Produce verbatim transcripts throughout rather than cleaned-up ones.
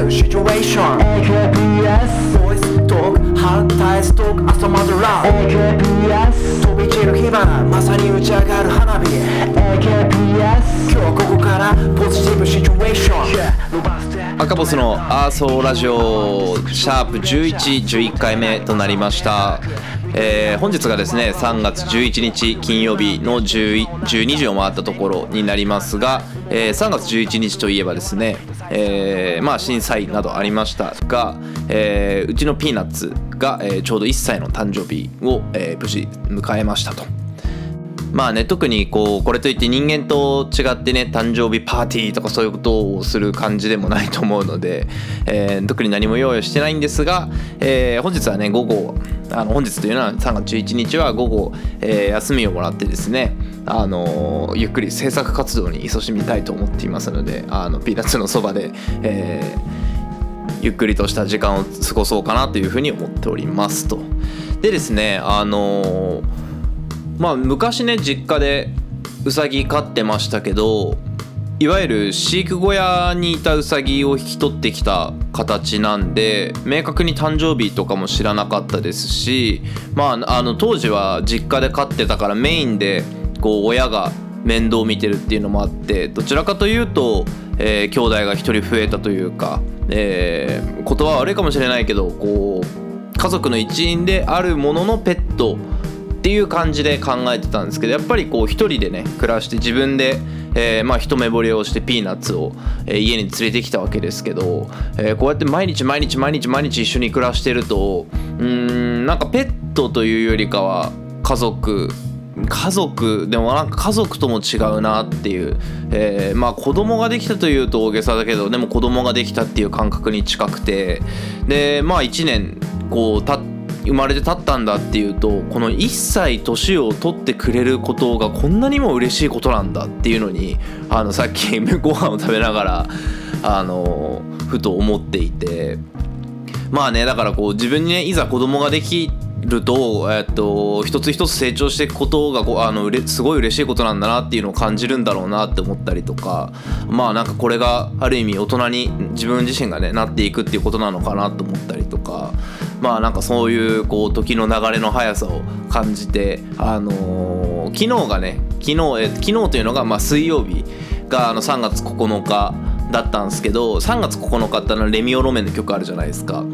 new situation. エーケーピーエス Voice talk 反対ストーク朝までラブ エーケーピーエス 飛び散る火花まさに打ち上がる花火 エーケーピーエス 今日ここからポジティブシチュエーション。akaposのアーソーラジオシャープじゅういち、じゅういっかいめとなりました。えー、本日がですねさんがつじゅういちにち金曜日のじゅうにじを回ったところになりますが、えー、さんがつじゅういちにちといえばですね、えー、まあ震災などありましたが、えー、うちのピーナッツが、えー、ちょうどいっさいの誕生日を、えー、無事迎えましたと。まあね、特にこうこれといって人間と違ってね誕生日パーティーとかそういうことをする感じでもないと思うので、えー、特に何も用意してないんですが、えー、本日はね午後あの本日というのはさんがつじゅういちにちは午後、えー、休みをもらってですね、あのー、ゆっくり制作活動に勤しみたいと思っていますので、あのピーナッツのそばで、えー、ゆっくりとした時間を過ごそうかなというふうに思っておりますと。でですね、あのーまあ、昔ね実家でウサギ飼ってましたけど、いわゆる飼育小屋にいたウサギを引き取ってきた形なんで明確に誕生日とかも知らなかったですし、まあ、あの当時は実家で飼ってたからメインでこう親が面倒見てるっていうのもあって、どちらかというと、えー、兄弟が一人増えたというか、えー、言葉は悪いかもしれないけどこう家族の一員であるもののペットっていう感じで考えてたんですけど、やっぱりこう一人でね暮らして自分で、えー、まあ一目惚れをしてピーナッツを、えー、家に連れてきたわけですけど、えー、こうやって毎日毎日毎日毎日一緒に暮らしてると、うーんなんかペットというよりかは家族家族でもなんか家族とも違うなっていう、えー、まあ子供ができたというと大げさだけど、でも子供ができたっていう感覚に近くて、でまあいちねんこう経って生まれて経ったんだっていうと、このいっさい年を取ってくれることがこんなにも嬉しいことなんだっていうのに、あのさっきご飯を食べながらあのふと思っていて、まあねだからこう自分にねいざ子供ができると、えっと、一つ一つ成長していくことがこあのうれすごい嬉しいことなんだなっていうのを感じるんだろうなって思ったりとか、まあなんかこれがある意味大人に自分自身がねなっていくっていうことなのかなと思ったりとか、まあなんかそういうこう時の流れの速さを感じて、あのー、昨日がね昨日え昨日というのがまあ水曜日があのさんがつここのかだったんですけど、さんがつここのかってあのレミオロメンの曲あるじゃないですか。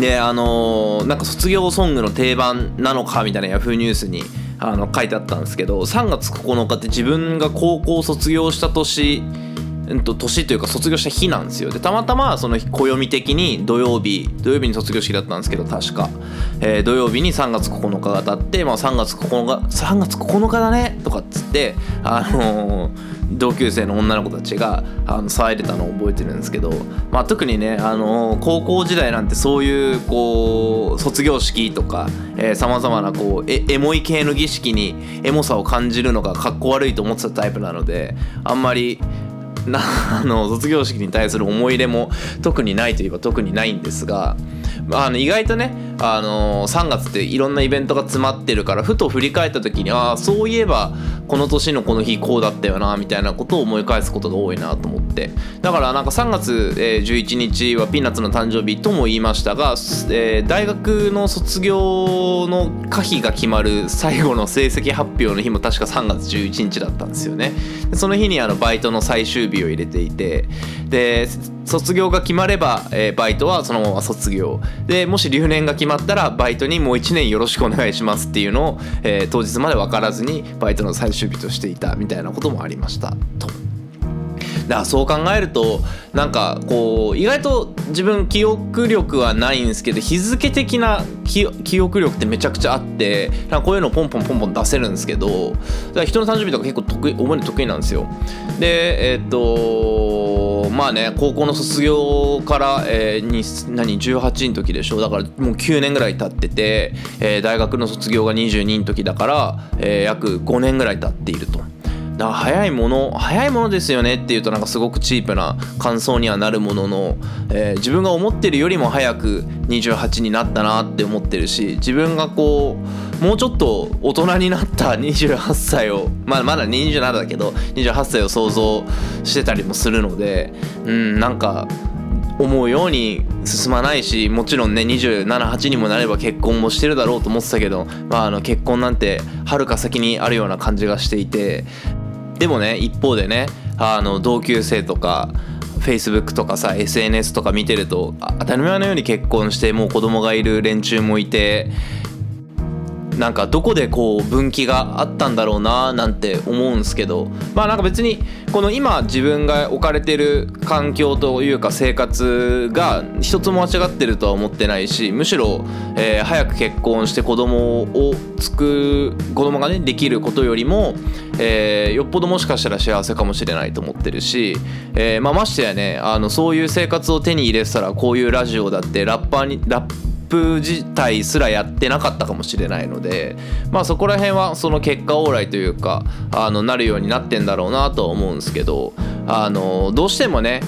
であのー、なんか卒業ソングの定番なのかみたいなヤフーニュースにあの書いてあったんですけど、さんがつここのかって自分が高校を卒業した年年というか卒業した日なんですよ。でたまたまその暦的に土曜日土曜日に卒業式だったんですけど確か、えー、土曜日にさんがつここのかがたって、まあ、さんがつここのかさんがつここのかだねとかっつって、あのー、同級生の女の子たちがあの騒いでたのを覚えてるんですけど、まあ、特にね、あのー、高校時代なんてそういうこう卒業式とかさまざまなこうえエモい系の儀式にエモさを感じるのがかっこ悪いと思ってたタイプなので、あんまりなあの卒業式に対する思い入れも特にないといえば特にないんですが、あの意外とね、あのさんがつっていろんなイベントが詰まってるからふと振り返った時に、ああそういえばこの年のこの日こうだったよなみたいなことを思い返すことが多いなと思って、だからなんかさんがつじゅういちにちはピーナッツの誕生日とも言いましたが、えー、大学の卒業の可否が決まる最後の成績発表の日も確かさんがつじゅういちにちだったんですよね。その日にあのバイトの最終日を入れていて、で卒業が決まれば、えー、バイトはそのまま卒業で、もし留年が決まったらバイトにもういちねんよろしくお願いしますっていうのを、えー、当日まで分からずにバイトの最終日としていたみたいなこともありましたと。だからそう考えるとなんかこう意外と自分記憶力はないんですけど、日付的な 記, 記憶力ってめちゃくちゃあって、なんかこういうのポンポンポンポン出せるんですけど、だから人の誕生日とか結構得意覚えるの得意なんですよ。でえー、っとまあね高校の卒業から、えー、に何じゅうはちの時でしょ、だからもうきゅうねんぐらい経ってて、えー、大学の卒業がにじゅうにの時だから、えー、約ごねんぐらい経っていると。だから早いもの早いものですよねっていうとなんかすごくチープな感想にはなるものの、えー、自分が思ってるよりも早くにじゅうはちになったなって思ってるし、自分がこうもうちょっと大人になったにじゅうはっさいを、まあ、まだにじゅうななだけどにじゅうはっさいを想像してたりもするので、うんなんか思うように進まないし、もちろんねにじゅうなな、はちにもなれば結婚もしてるだろうと思ってたけど、まあ、あの結婚なんて遥か先にあるような感じがしていて、でもね一方でねあの同級生とかFacebook とかさ エスエヌエス とか見てると当たり前のように結婚してもう子供がいる連中もいて、なんかどこでこう分岐があったんだろうななんて思うんですけど、まあなんか別にこの今自分が置かれてる環境というか生活が一つも間違ってるとは思ってないし、むしろえ早く結婚して子供を作る子供がねできることよりもえよっぽどもしかしたら幸せかもしれないと思ってるし、えまあましてやねあのそういう生活を手に入れてたらこういうラジオだってラッパーにラッパー自体すらやってなかったかもしれないので、まあそこら辺はその結果オーライというかあのなるようになってんだろうなとは思うんですけど、あのどうしてもね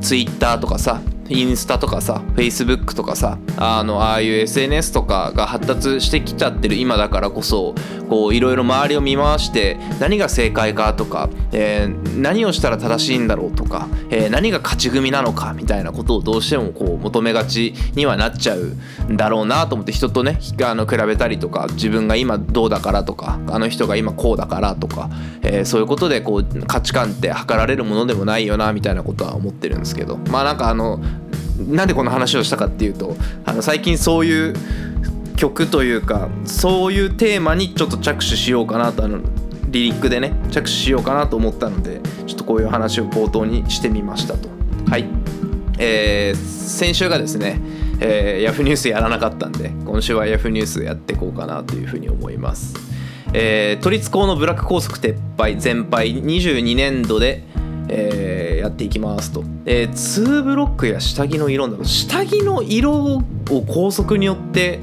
ツイッターとかさインスタとかさフェイスブックとかさあのああいう エスエヌエス とかが発達してきちゃってる今だからこそこういろいろ周りを見回して何が正解かとか、えー、何をしたら正しいんだろうとか、えー、何が勝ち組なのかみたいなことをどうしてもこう求めがちにはなっちゃうんだろうなと思って、人とねあの比べたりとか自分が今どうだからとかあの人が今こうだからとか、えー、そういうことでこう価値観って測られるものでもないよなみたいなことは思ってるんですけど、まあなんかあのなんでこの話をしたかっていうと、あの最近そういう曲というかそういうテーマにちょっと着手しようかなと、あのリリックでね着手しようかなと思ったのでちょっとこういう話を冒頭にしてみましたと。はい、えー、先週がですね、えー、ヤフーニュースやらなかったんで今週はヤフーニュースやっていこうかなというふうに思います。えー、都立高のブラック校則撤廃全廃にじゅうにねんどでえー、やっていきますと。えー、ツーブロックや下着の色など下着の色を校則によって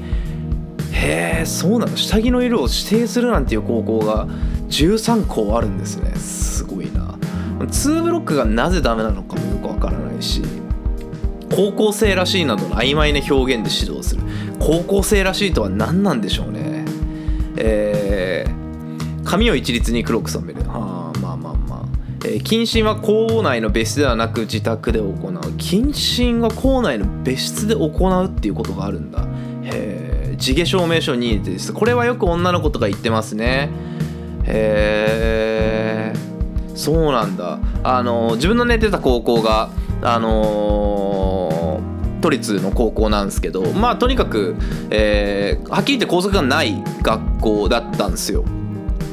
へえそうなの下着の色を指定するなんていう高校がじゅうさんこうあるんですね。すごいな。ツーブロックがなぜダメなのかもよくわからないし、高校生らしいなどの曖昧な表現で指導する高校生らしいとは何なんでしょうね。えー、髪を一律に黒く染めるはまあまあまあ謹慎は校内の別室ではなく自宅で行う。謹慎が校内の別室で行うっていうことがあるんだ。へえ。地毛証明書にです。これはよく女の子とか言ってますね。へえそうなんだ。あの自分のね出た高校があのー、都立の高校なんですけど、まあとにかく、えー、はっきり言って校則がない学校だったんですよ。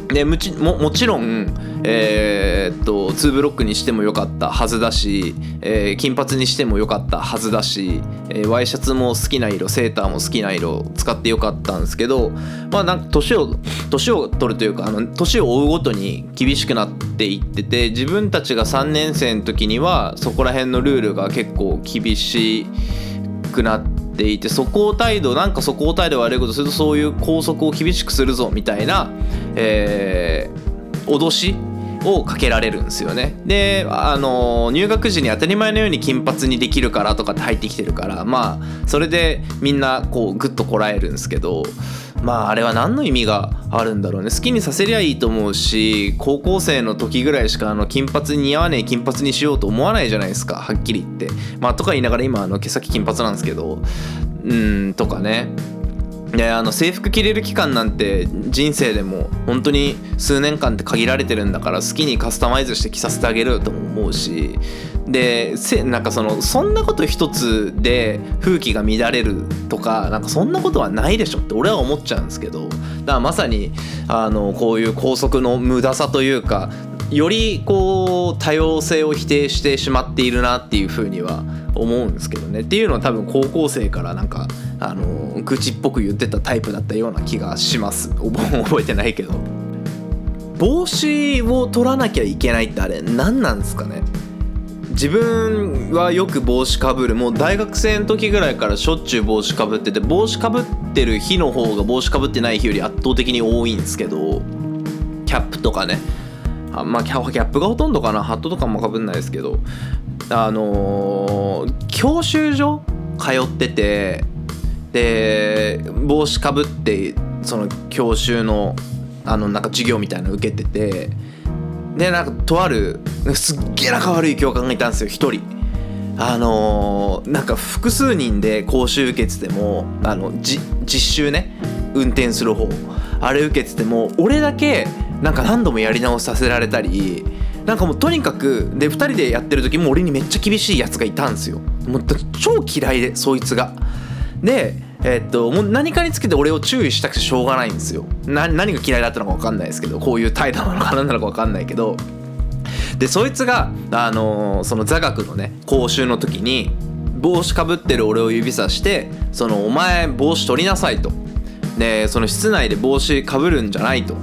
で も, もちろん、えー、っとツーブロックにしてもよかったはずだし、えー、金髪にしてもよかったはずだし、えー、ワイシャツも好きな色セーターも好きな色使ってよかったんですけど、まあなんか年を年を取るというかあの年を追うごとに厳しくなっていってて、自分たちがさんねんせいの時にはそこら辺のルールが結構厳しくなってっていて、素行態度なんか素行態度悪いことするとそういう校則を厳しくするぞみたいな、えー、脅しをかけられるんですよね。で、あの入学時に当たり前のように金髪にできるからとかって入ってきてるから、まあそれでみんなこうグッとこらえるんですけど、まああれは何の意味があるんだろうね。好きにさせりゃいいと思うし、高校生の時ぐらいしかあの金髪に似合わねえ金髪にしようと思わないじゃないですか、はっきり言って。まあとか言いながら今あの毛先金髪なんですけど、うーんとかね。であの制服着れる期間なんて人生でも本当に数年間って限られてるんだから、好きにカスタマイズして着させてあげるよとも思うし、でせなんかそのそんなこと一つで風紀が乱れるとかなんかそんなことはないでしょって俺は思っちゃうんですけど、だからまさにあのこういう校則の無駄さというかよりこう多様性を否定してしまっているなっていうふうには思うんですけどね。っていうのは多分高校生からなんかあの愚痴っぽく言ってたタイプだったような気がします。覚えてないけど。帽子を取らなきゃいけないってあれ何なんですかね。自分はよく帽子かぶる、もう大学生の時ぐらいからしょっちゅう帽子かぶってて、帽子かぶってる日の方が帽子かぶってない日より圧倒的に多いんですけど、キャップとかねまあキャップがほとんどかな、ハットとかもかぶんないですけど、あのー、教習所通ってて、で帽子かぶってその教習のあのなんか授業みたいなの受けてて、でなんかとあるすっげえ仲悪い教官がいたんですよ一人。あのー、なんか複数人で講習受けててもあのじ実習ね運転する方あれ受けてても俺だけなんか何度もやり直させられたりなんかもうとにかくでふたりでやってる時も俺にめっちゃ厳しいやつがいたんですよ。もう超嫌いでそいつがで、えー、っともう何かにつけて俺を注意したくてしょうがないんですよ。な何が嫌いだったのか分かんないですけどこういう態度なのか何なのか分かんないけどでそいつが、あのー、その座学のね講習の時に帽子かぶってる俺を指さしてそのお前帽子取りなさいとでその室内で帽子かぶるんじゃないと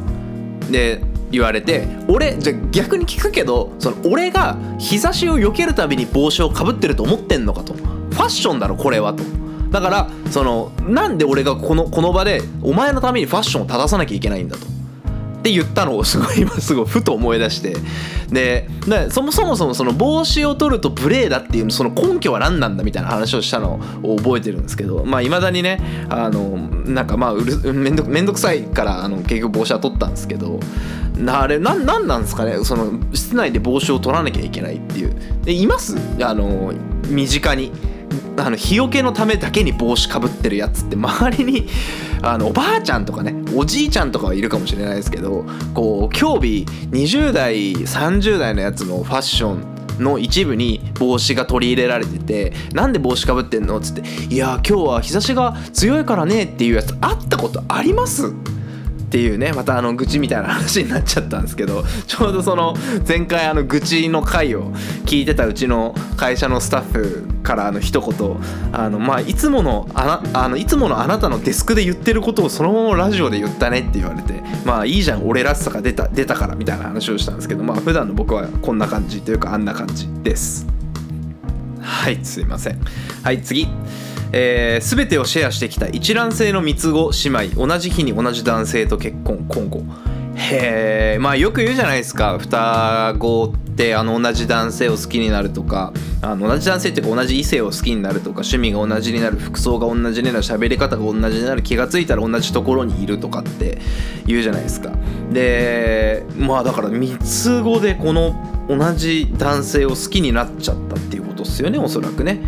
で言われて俺じゃ逆に聞くけどその俺が日差しを避けるたびに帽子をかぶってると思ってんのかとファッションだろこれはとだからそのなんで俺がこの、この場でお前のためにファッションを正さなきゃいけないんだとって言ったのをすごい今すごいふと思い出してでそもそもそのその帽子を取ると無礼だっていうその根拠は何なんだみたいな話をしたのを覚えてるんですけどまあいまだにねあのなんかまあうるめんど、めんどくさいからあの結局帽子は取ったんですけどあれなんなんなんですかねその室内で帽子を取らなきゃいけないっていうでいますあの身近にあの日よけのためだけに帽子かぶってるやつって周りにあのおばあちゃんとかねおじいちゃんとかはいるかもしれないですけどこう興味にじゅう代さんじゅう代のやつのファッションの一部に帽子が取り入れられててなんで帽子かぶってんのっつっていや今日は日差しが強いからねっていうやつあったことありますっていうねまたあの愚痴みたいな話になっちゃったんですけどちょうどその前回あの愚痴の回を聞いてたうちの会社のスタッフからあの一言あのまあいつものあなあのいつものあなたのデスクで言ってることをそのままラジオで言ったねって言われてまあいいじゃん俺らしさが出た出たからみたいな話をしたんですけどまあ普段の僕はこんな感じというかあんな感じです。はいすいません。はい次えー、全てをシェアしてきた一卵性の三つ子姉妹同じ日に同じ男性と結婚今後へえまあよく言うじゃないですか双子ってあの同じ男性を好きになるとかあの同じ男性っていうか同じ異性を好きになるとか趣味が同じになる服装が同じになる喋り方が同じになる気がついたら同じところにいるとかって言うじゃないですかでまあだから三つ子でこの同じ男性を好きになっちゃったっていうことですよねおそらくね。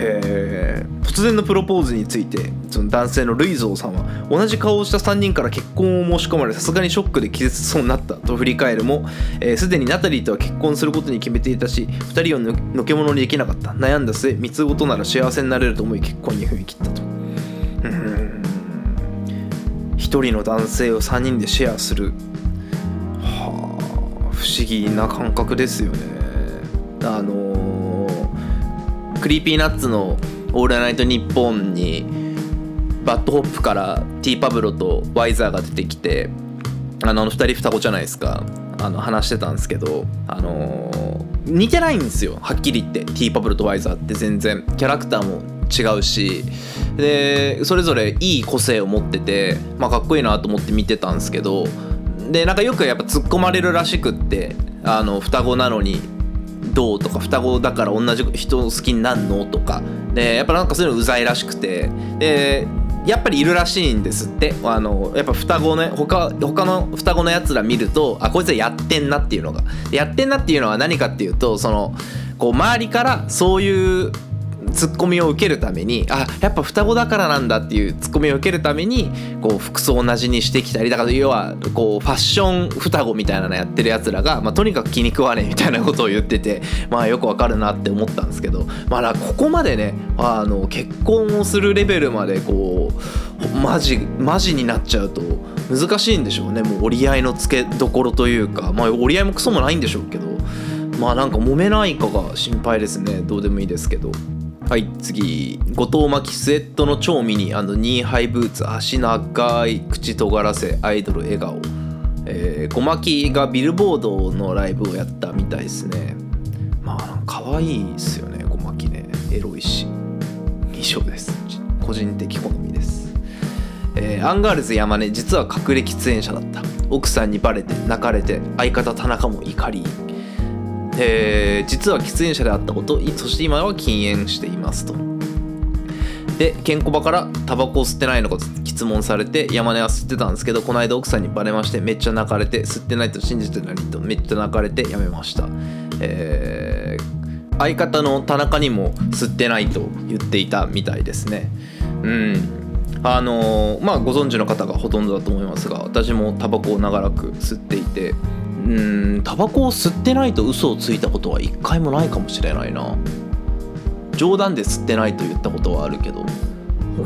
へ突然のプロポーズについてその男性のルイゾーさんは同じ顔をしたさんにんから結婚を申し込まれさすがにショックで気絶しそうになったと振り返るもすで、えー、にナタリーとは結婚することに決めていたしふたりを の, のけものにできなかった悩んだ末三つ子となら幸せになれると思い結婚に踏み切ったとうんひとりの男性をさんにんでシェアするはあ不思議な感覚ですよね。あのークリーピーナッツのオールナイトニッポンにバッドホップから T.Pavlo と Wiser が出てきてあのふたり双子じゃないですかあの話してたんですけど、あのー、似てないんですよはっきり言って T.Pavlo と Wiser って全然キャラクターも違うしでそれぞれいい個性を持ってて、まあ、かっこいいなと思って見てたんですけどでなんかよくやっぱ突っ込まれるらしくってあの双子なのにどうとか双子だから同じ人好きになんのとかでやっぱなんかそういうのうざいらしくてでやっぱりいるらしいんですってあのやっぱ双子ね 他, 他の双子のやつら見るとあこいつはやってんなっていうのがやってんなっていうのは何かっていうとそのこう周りからそういうツッコミを受けるためにあやっぱ双子だからなんだっていうツッコミを受けるためにこう服装同じにしてきたりだから要はこうファッション双子みたいなのやってるやつらが、まあ、とにかく気に食わねえみたいなことを言っててまあよくわかるなって思ったんですけどまあここまでねあの結婚をするレベルまでこうマジマジになっちゃうと難しいんでしょうね。もう折り合いのつけどころというかまあ折り合いもクソもないんでしょうけどまあなんか揉めないかが心配ですね。どうでもいいですけどはい次後藤真希スウェットの超ミニ&ニーハイブーツ足長い口尖らせアイドル笑顔、えー、小牧がビルボードのライブをやったみたいですね。まあ可愛いですよね小牧ねエロいし以上です。個人的好みです。えー、アンガールズ山根実は隠れ喫煙者だった奥さんにバレて泣かれて相方田中も怒りえー、実は喫煙者であったことそして今は禁煙していますとでケンコバからタバコを吸ってないのか質問されて山根は吸ってたんですけどこの間奥さんにバレましてめっちゃ泣かれて吸ってないと信じてないとめっちゃ泣かれてやめました。えー相方の田中にも吸ってないと言っていたみたいですね。うんあのー、まあご存知の方がほとんどだと思いますが、私もタバコを長らく吸っていて、うーんタバコを吸ってないと嘘をついたことは一回もないかもしれないな。冗談で吸ってないと言ったことはあるけど、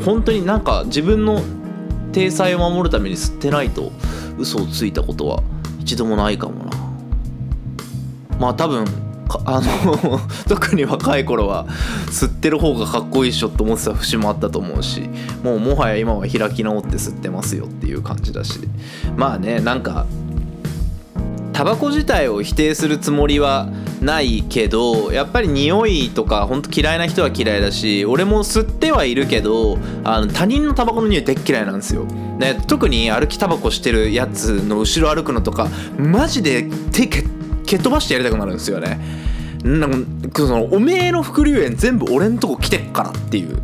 本当になんか自分の体裁を守るために吸ってないと嘘をついたことは一度もないかもな。まあ多分あの特に若い頃は吸ってる方がかっこいいっしょと思ってた節もあったと思うし、もうもはや今は開き直って吸ってますよっていう感じだし、まあね、なんかタバコ自体を否定するつもりはないけど、やっぱり匂いとか本当嫌いな人は嫌いだし、俺も吸ってはいるけど、あの他人のタバコの匂いでっ嫌いなんですよ、ね、特に歩きタバコしてるやつの後ろ歩くのとかマジで手蹴って蹴っ飛ばしてやりたくなるんですよね。なんかそのおめえの副流煙全部俺んとこ来てっからっていう。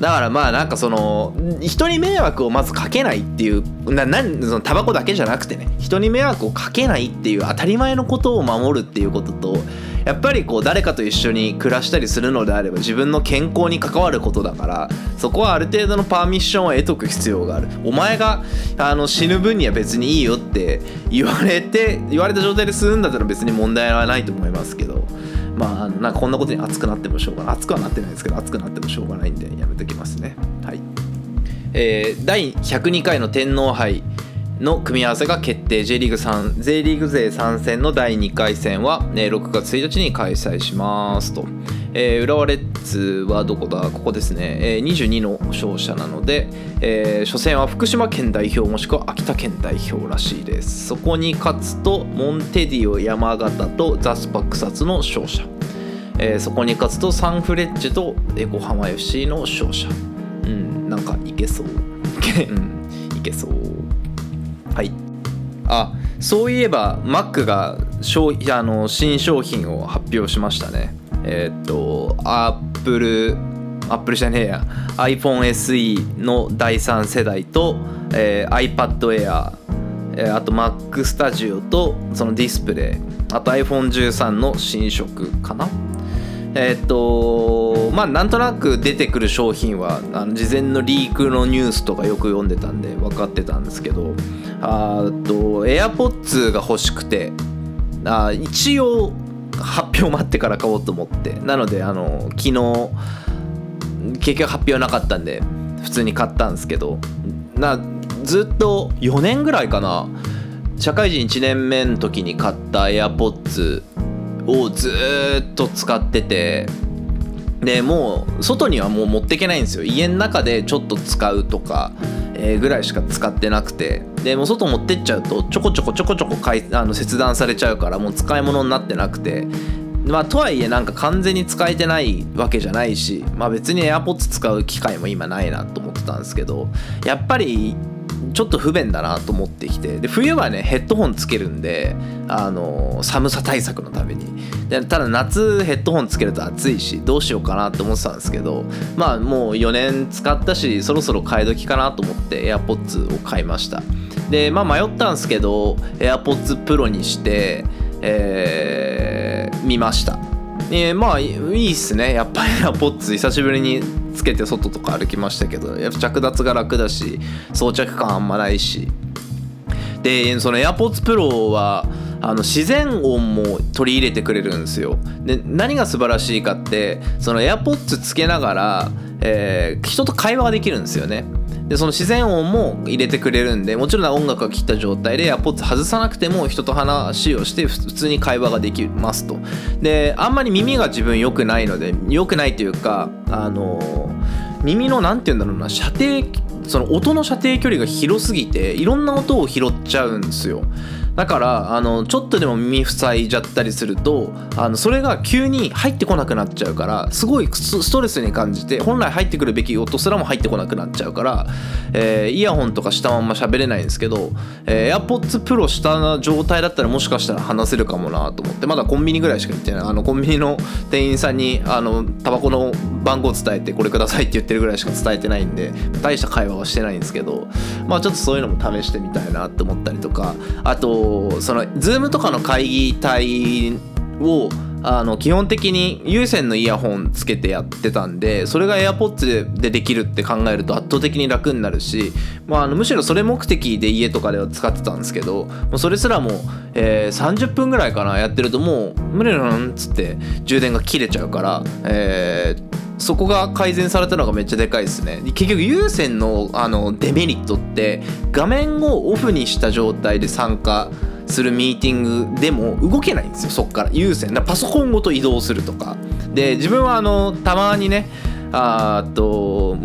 だからまあなんかその人に迷惑をまずかけないっていうな、なんそのタバコだけじゃなくてね、人に迷惑をかけないっていう当たり前のことを守るっていうことと、やっぱりこう誰かと一緒に暮らしたりするのであれば自分の健康に関わることだから、そこはある程度のパーミッションを得とく必要がある。お前があの死ぬ分には別にいいよって言われて言われた状態で吸うんだったら別に問題はないと思いますけど、まあなんかこんなことに熱くなってもしょうがない、熱くはなってないですけど熱くなってもしょうがないんでやめときますね。はい、えー、だいひゃくにかいの天皇杯の組み合わせが決定。 J リーグさん J リーグ勢参戦のだいにかい戦は、ね、ろくがつついたちに開催しますと、えー、浦和レッズはどこだ、ここですね、えー、にじゅうにの勝者なので、えー、初戦は福島県代表もしくは秋田県代表らしいです。そこに勝つとモンテディオ山形とザスパ草津の勝者、えー、そこに勝つとサンフレッチェと横浜 エフシー の勝者、うん、なんかいけそういけそう。はい、あそういえば Mac が商品あの新商品を発表しましたね。えー、っと Apple Apple じゃねえや iPhone エスイー のだいさん世代と、えー、iPad Air、えー、あと Mac Studio とそのディスプレイ、あと アイフォンじゅうさん の新色かな。えー、っとまあなんとなく出てくる商品はあの事前のリークのニュースとかよく読んでたんで分かってたんですけど、あと AirPods が欲しくて、あ一応発表待ってから買おうと思って、なのであの昨日結局発表なかったんで普通に買ったんですけど、なずっとよねんぐらいかな、社会人いちねんめの時に買った AirPodsをずーっと使ってて、でもう外にはもう持ってけないんですよ。家の中でちょっと使うとか、えー、ぐらいしか使ってなくて、でもう外持ってっちゃうとちょこちょこちょこちょこ買いあの切断されちゃうから、もう使い物になってなくて、まあとはいえなんか完全に使えてないわけじゃないし、まあ別に AirPods 使う機会も今ないなと思ってたんですけど、やっぱりちょっと不便だなと思ってきて、で冬はねヘッドホンつけるんで、あのー、寒さ対策のために、でただ夏ヘッドホンつけると暑いしどうしようかなと思ってたんですけど、まあもうよねん使ったしそろそろ買い時かなと思って AirPods を買いました。でまあ迷ったんですけど AirPods Pro にして、えー、見ました。えー、まあいいっすね、やっぱり AirPods 久しぶりにつけて外とか歩きましたけど、やっぱ着脱が楽だし装着感あんまないし、でその AirPods Pro はあの自然音も取り入れてくれるんですよ。で何が素晴らしいかって、その AirPods つけながら、えー、人と会話ができるんですよね。でその自然音も入れてくれるんで、もちろん音楽が切った状態で AirPods 外さなくても人と話をして普通に会話ができますと。であんまり耳が自分良くないので、良くないというか、あの耳のなんていうんだろうな、射程、その音の射程距離が広すぎていろんな音を拾っちゃうんですよ。だからあのちょっとでも耳塞いじゃったりすると、あのそれが急に入ってこなくなっちゃうから、すごいストレスに感じて本来入ってくるべき音すらも入ってこなくなっちゃうから、えー、イヤホンとかしたまんま喋れないんですけど、えー、AirPods Pro した状態だったらもしかしたら話せるかもなと思って、まだコンビニぐらいしか行ってない、あのコンビニの店員さんにあのタバコの番号伝えてこれくださいって言ってるぐらいしか伝えてないんで大した会話はしてないんですけど、まあちょっとそういうのも試してみたいなと思ったりとか、あとその Zoom とかの会議体をあの基本的に有線のイヤホンつけてやってたんで、それが AirPods でできるって考えると圧倒的に楽になるし、まあ、あのむしろそれ目的で家とかでは使ってたんですけど、もうそれすらもう、えー、さんじゅっぷんぐらいかなやってるともう無理なんつって充電が切れちゃうから、えーそこが改善されたのがめっちゃでかいですね。結局有線のあのデメリットって画面をオフにした状態で参加するミーティングでも動けないんですよ。そっから有線だからパソコンごと移動するとかで、自分はあのたまにねあっと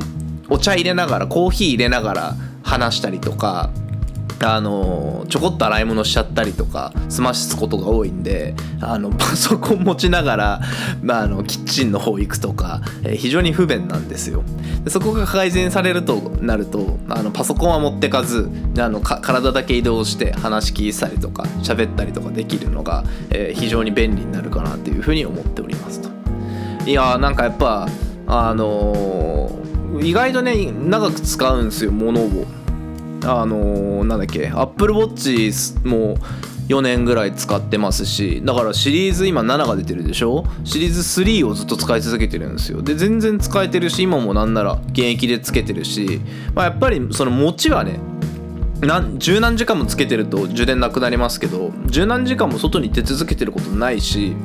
お茶入れながらコーヒー入れながら話したりとか、あのちょこっと洗い物しちゃったりとか済ますことが多いんで、あのパソコン持ちながら、まあ、あのキッチンの方行くとか、えー、非常に不便なんですよ。でそこが改善されるとなると、あのパソコンは持ってかずあのか体だけ移動して話聞いたりとか喋ったりとかできるのが、えー、非常に便利になるかなというふうに思っておりますと。いやーなんかやっぱあのー、意外とね長く使うんですよ物を。あのー、なんだっけ Apple Watch もよねんぐらい使ってますし、だからシリーズ今ななが出てるでしょ、シリーズスリーをずっと使い続けてるんですよ。で全然使えてるし、今もなんなら現役でつけてるし、まあ、やっぱりその持ちはねなん十何時間もつけてると充電なくなりますけど、十何時間も外に出続けてることないし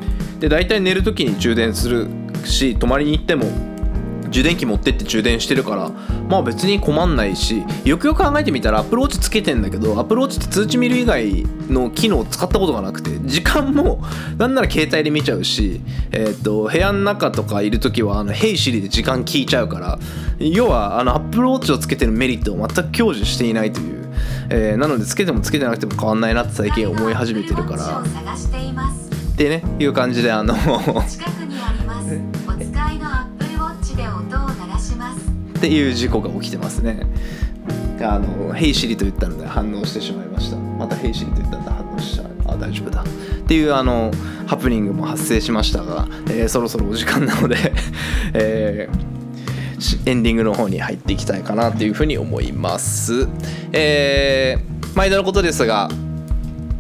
で、大体寝るときに充電するし、泊まりに行っても充電器持ってって充電してるから、まあ別に困んないし、よくよく考えてみたら Apple Watch つけてんだけど、 Apple Watch って通知見る以外の機能を使ったことがなくて、時間もなんなら携帯で見ちゃうし、えー、と部屋の中とかいるときはあの Hey Siri で時間聞いちゃうから、要はあの Apple Watch をつけてるメリットを全く享受していないという、えー、なのでつけてもつけてなくても変わんないなって最近思い始めてるからってねいう感じで、あの近くにありますお使いのっていう事故が起きてますね。あのヘイシリと言ったので反応してしまいました。またヘイシリと言ったので反応しちゃう。あ、大丈夫だっていうあのハプニングも発生しましたが、えー、そろそろお時間なので、えー、エンディングの方に入っていきたいかなというふうに思います、えー、毎度のことですが、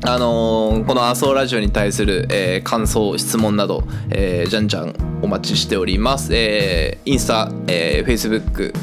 あのー、このアソーラジオに対する、えー、感想質問など、えー、じゃんじゃんお待ちしております、えー、インスタ、えー、Facebook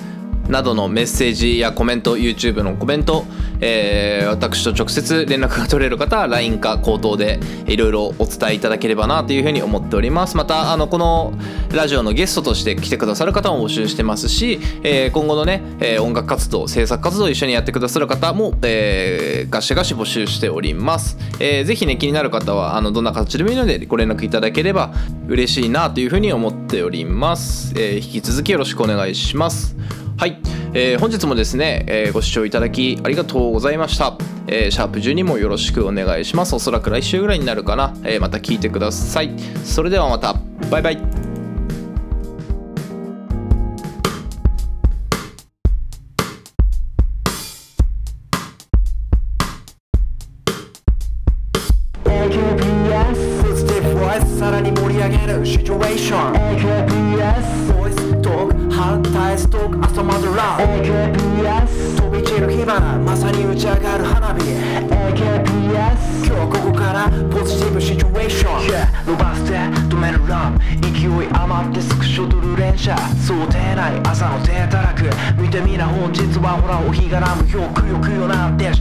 などのメッセージやコメント、 YouTube のコメント、えー、私と直接連絡が取れる方は ライン か口頭でいろいろお伝えいただければなというふうに思っております。またあのこのラジオのゲストとして来てくださる方も募集してますし、えー、今後のね、えー、音楽活動制作活動を一緒にやってくださる方も、えー、ガシガシ募集しております、えー、ぜひね気になる方はあのどんな形でもいいのでご連絡いただければ嬉しいなというふうに思っております、えー、引き続きよろしくお願いします。はい、えー、本日もですね、えー、ご視聴いただきありがとうございました、えー、シャープじゅうにもよろしくお願いします。おそらく来週ぐらいになるかな、えー、また聞いてください。それではまた、バイバイ。繰り返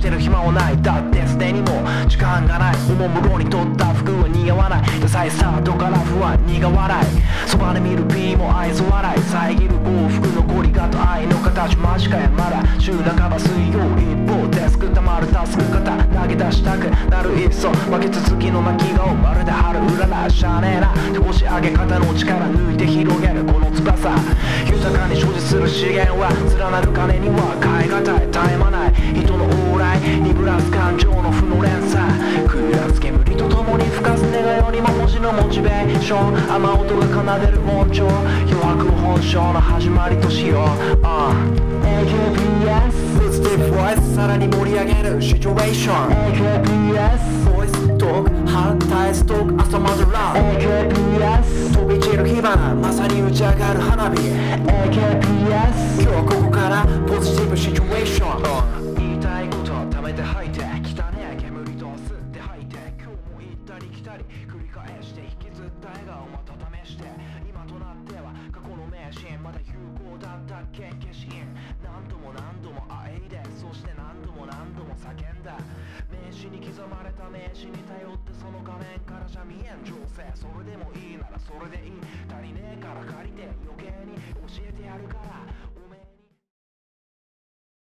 して引きずったとなっては過去の名シーン、まだ有効だった経験シーン、何度も何度もあえいで、そして何度も何度も叫んだ。名刺に刻まれた名刺に頼って、その画面からじゃ見えん情勢。それでもいいならそれでいい、足りねえから借りて、余計に教えてやるから